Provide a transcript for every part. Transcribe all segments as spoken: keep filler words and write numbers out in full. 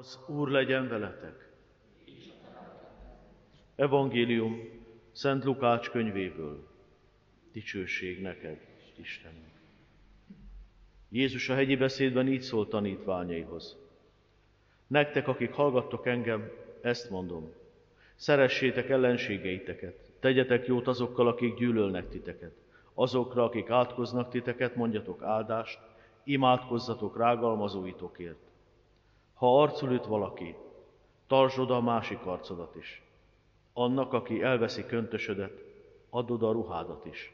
Az Úr legyen veletek! Evangélium Szent Lukács könyvéből. Dicsőség neked, Istenünk! Jézus a hegyi beszédben így szólt tanítványaihoz. Nektek, akik hallgattok engem, ezt mondom. Szeressétek ellenségeiteket, tegyetek jót azokkal, akik gyűlölnek titeket. Azokra, akik átkoznak titeket, mondjatok áldást, imádkozzatok rágalmazóitokért. Ha arcul üt valaki, tartsd oda a másik arcodat is. Annak, aki elveszi köntösödet, add oda a ruhádat is.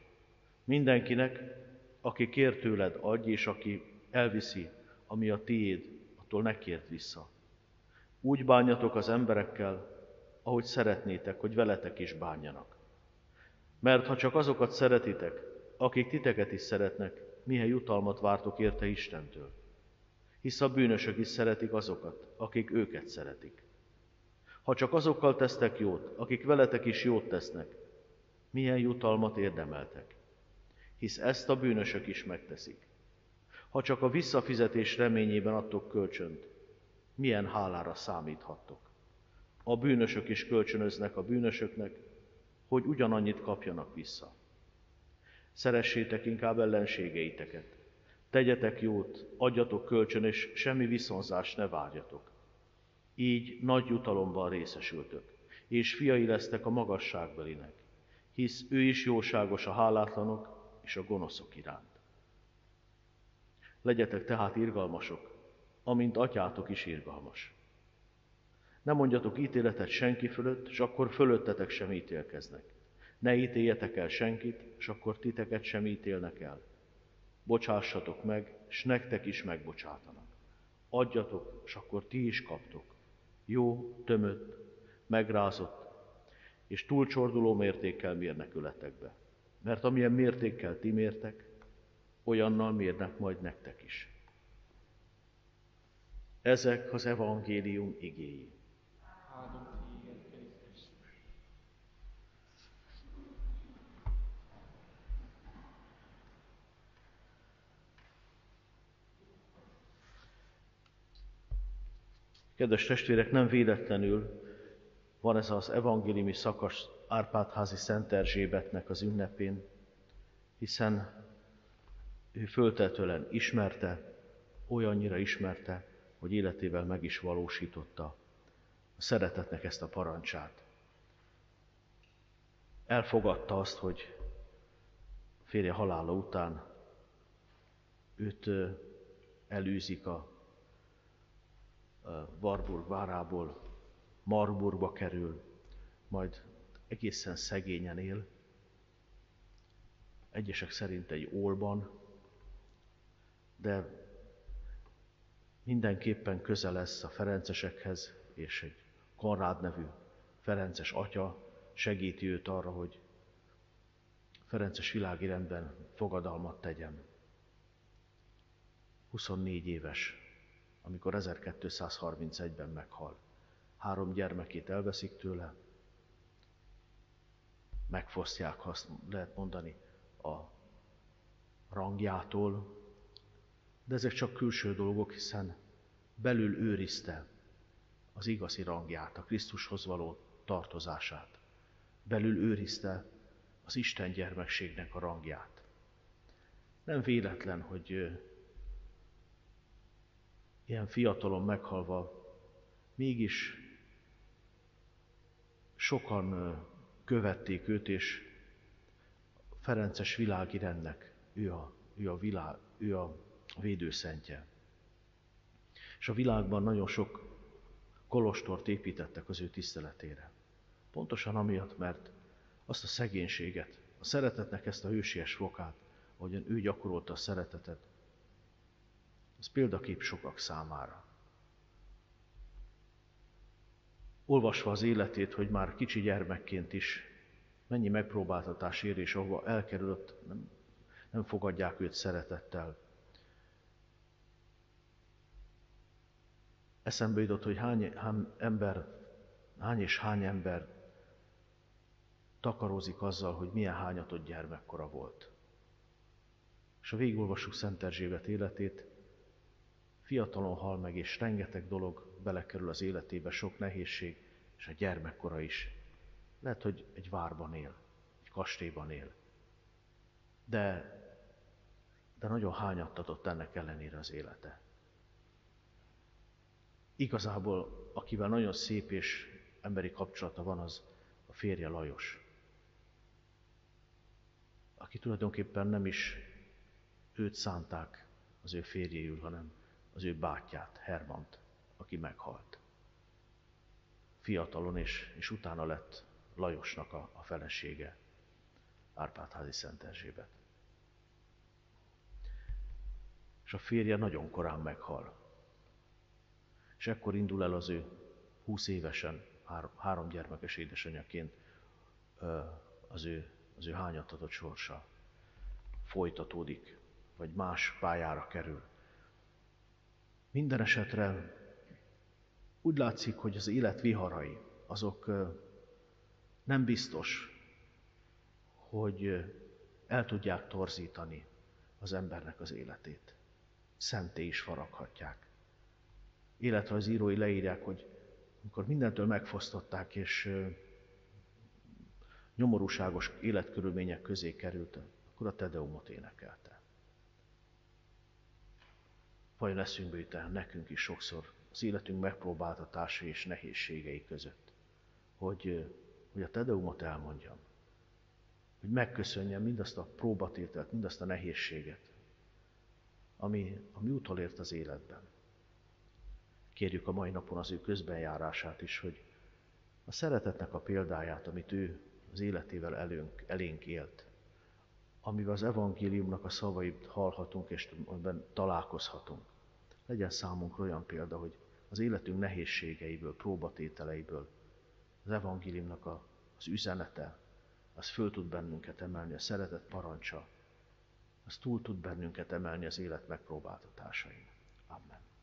Mindenkinek, aki kér tőled, adj, és aki elviszi, ami a tiéd, attól ne kérd vissza. Úgy bánjatok az emberekkel, ahogy szeretnétek, hogy veletek is bánjanak. Mert ha csak azokat szeretitek, akik titeket is szeretnek, milyen jutalmat vártok érte Istentől? Hisz a bűnösök is szeretik azokat, akik őket szeretik. Ha csak azokkal tesztek jót, akik veletek is jót tesznek, milyen jutalmat érdemeltek? Hisz ezt a bűnösök is megteszik. Ha csak a visszafizetés reményében adtok kölcsönt, milyen hálára számíthattok? A bűnösök is kölcsönöznek a bűnösöknek, hogy ugyanannyit kapjanak vissza. Szeressétek inkább ellenségeiteket. Tegyetek jót, adjatok kölcsön, és semmi viszonzást ne várjatok. Így nagy jutalomban részesültök, és fiai lesztek a magasságbelinek, hisz ő is jóságos a hálátlanok és a gonoszok iránt. Legyetek tehát irgalmasok, amint atyátok is irgalmas. Ne mondjatok ítéletet senki fölött, s akkor fölöttetek sem ítélkeznek. Ne ítéljetek el senkit, s akkor titeket sem ítélnek el. Bocsássatok meg, s nektek is megbocsátanak. Adjatok, s akkor ti is kaptok. Jó, tömött, megrázott, és túlcsorduló mértékkel mérnek öletekbe. Mert amilyen mértékkel ti mértek, olyannal mérnek majd nektek is. Ezek az evangélium igéi. Kedves testvérek, nem véletlenül van ez az evangéliumi szakasz Árpádházi Szent Erzsébetnek az ünnepén, hiszen ő föltetően ismerte, olyannyira ismerte, hogy életével meg is valósította a szeretetnek ezt a parancsát. Elfogadta azt, hogy férje halála után őt elűzik a Warburg várából, Marburgba kerül, majd egészen szegényen él, egyesek szerint egy ólban, de mindenképpen közel lesz a ferencesekhez, és egy Konrád nevű ferences atya segíti őt arra, hogy ferences világirendben fogadalmat tegyen. huszonnégy éves, amikor ezerkétszázharmincegyben meghal. Három gyermekét elveszik tőle, megfosztják, ha azt lehet mondani, a rangjától, de ezek csak külső dolgok, hiszen belül őrizte az igazi rangját, a Krisztushoz való tartozását. Belül őrizte az Isten gyermekségnek a rangját. Nem véletlen, hogy ilyen fiatalon meghalva mégis sokan követték őt, és ferences világi rendnek ő a, ő a, világ, ő a védőszentje. És a világban nagyon sok kolostort építettek az ő tiszteletére. Pontosan amiatt, mert azt a szegénységet, a szeretetnek ezt a hősies fokát, ahogyan ő gyakorolta a szeretetet, ez példakép sokak számára. Olvasva az életét, hogy már kicsi gyermekként is mennyi megpróbáltatás ér, és ahova elkerült, nem, nem fogadják őt szeretettel. Eszembe jutott, hogy hány, hány, ember, hány és hány ember takarózik azzal, hogy milyen hányatott gyermekkora volt. És ha végigolvassuk Szent Erzsébet életét, Fiatalon hal meg, és rengeteg dolog belekerül az életébe, sok nehézség, és a gyermekkora is. Lehet, hogy egy várban él, egy kastélyban él. De, de nagyon hányattatott ennek ellenére az élete. Igazából, akivel nagyon szép és emberi kapcsolata van, az a férje Lajos. Aki tulajdonképpen nem is őt szánták az ő férjéül, hanem az ő bátyját, Hermant, aki meghalt. Fiatalon és, és utána lett Lajosnak a, a felesége, Árpádházi Szent Erzsébet. És a férje nagyon korán meghal. És ekkor indul el az ő húsz évesen, három, három gyermekes édesanyjaként az ő, az ő hányattatott sorsa. Folytatódik, vagy más pályára kerül. Minden esetre úgy látszik, hogy az élet viharai, azok nem biztos, hogy el tudják torzítani az embernek az életét. Szentté is faraghatják. Életrajzírói leírják, hogy amikor mindentől megfosztották, és nyomorúságos életkörülmények közé került, akkor a Tedeumot énekelte. Vajon eszünkbe jut el nekünk is sokszor az életünk megpróbáltatásai és nehézségei között, hogy, hogy a Tedeumot elmondjam, hogy megköszönjem mindazt a próbatételt, mindazt a nehézséget, ami, ami utolért az életben. Kérjük a mai napon az ő közbenjárását is, hogy a szeretetnek a példáját, amit ő az életével előnk, elénk élt, amivel az evangéliumnak a szavait hallhatunk és találkozhatunk. Legyen számunkra olyan példa, hogy az életünk nehézségeiből, próbatételeiből az evangéliumnak a, az üzenete, az föl tud bennünket emelni, a szeretet parancsa, az túl tud bennünket emelni az élet megpróbáltatásain. Amen.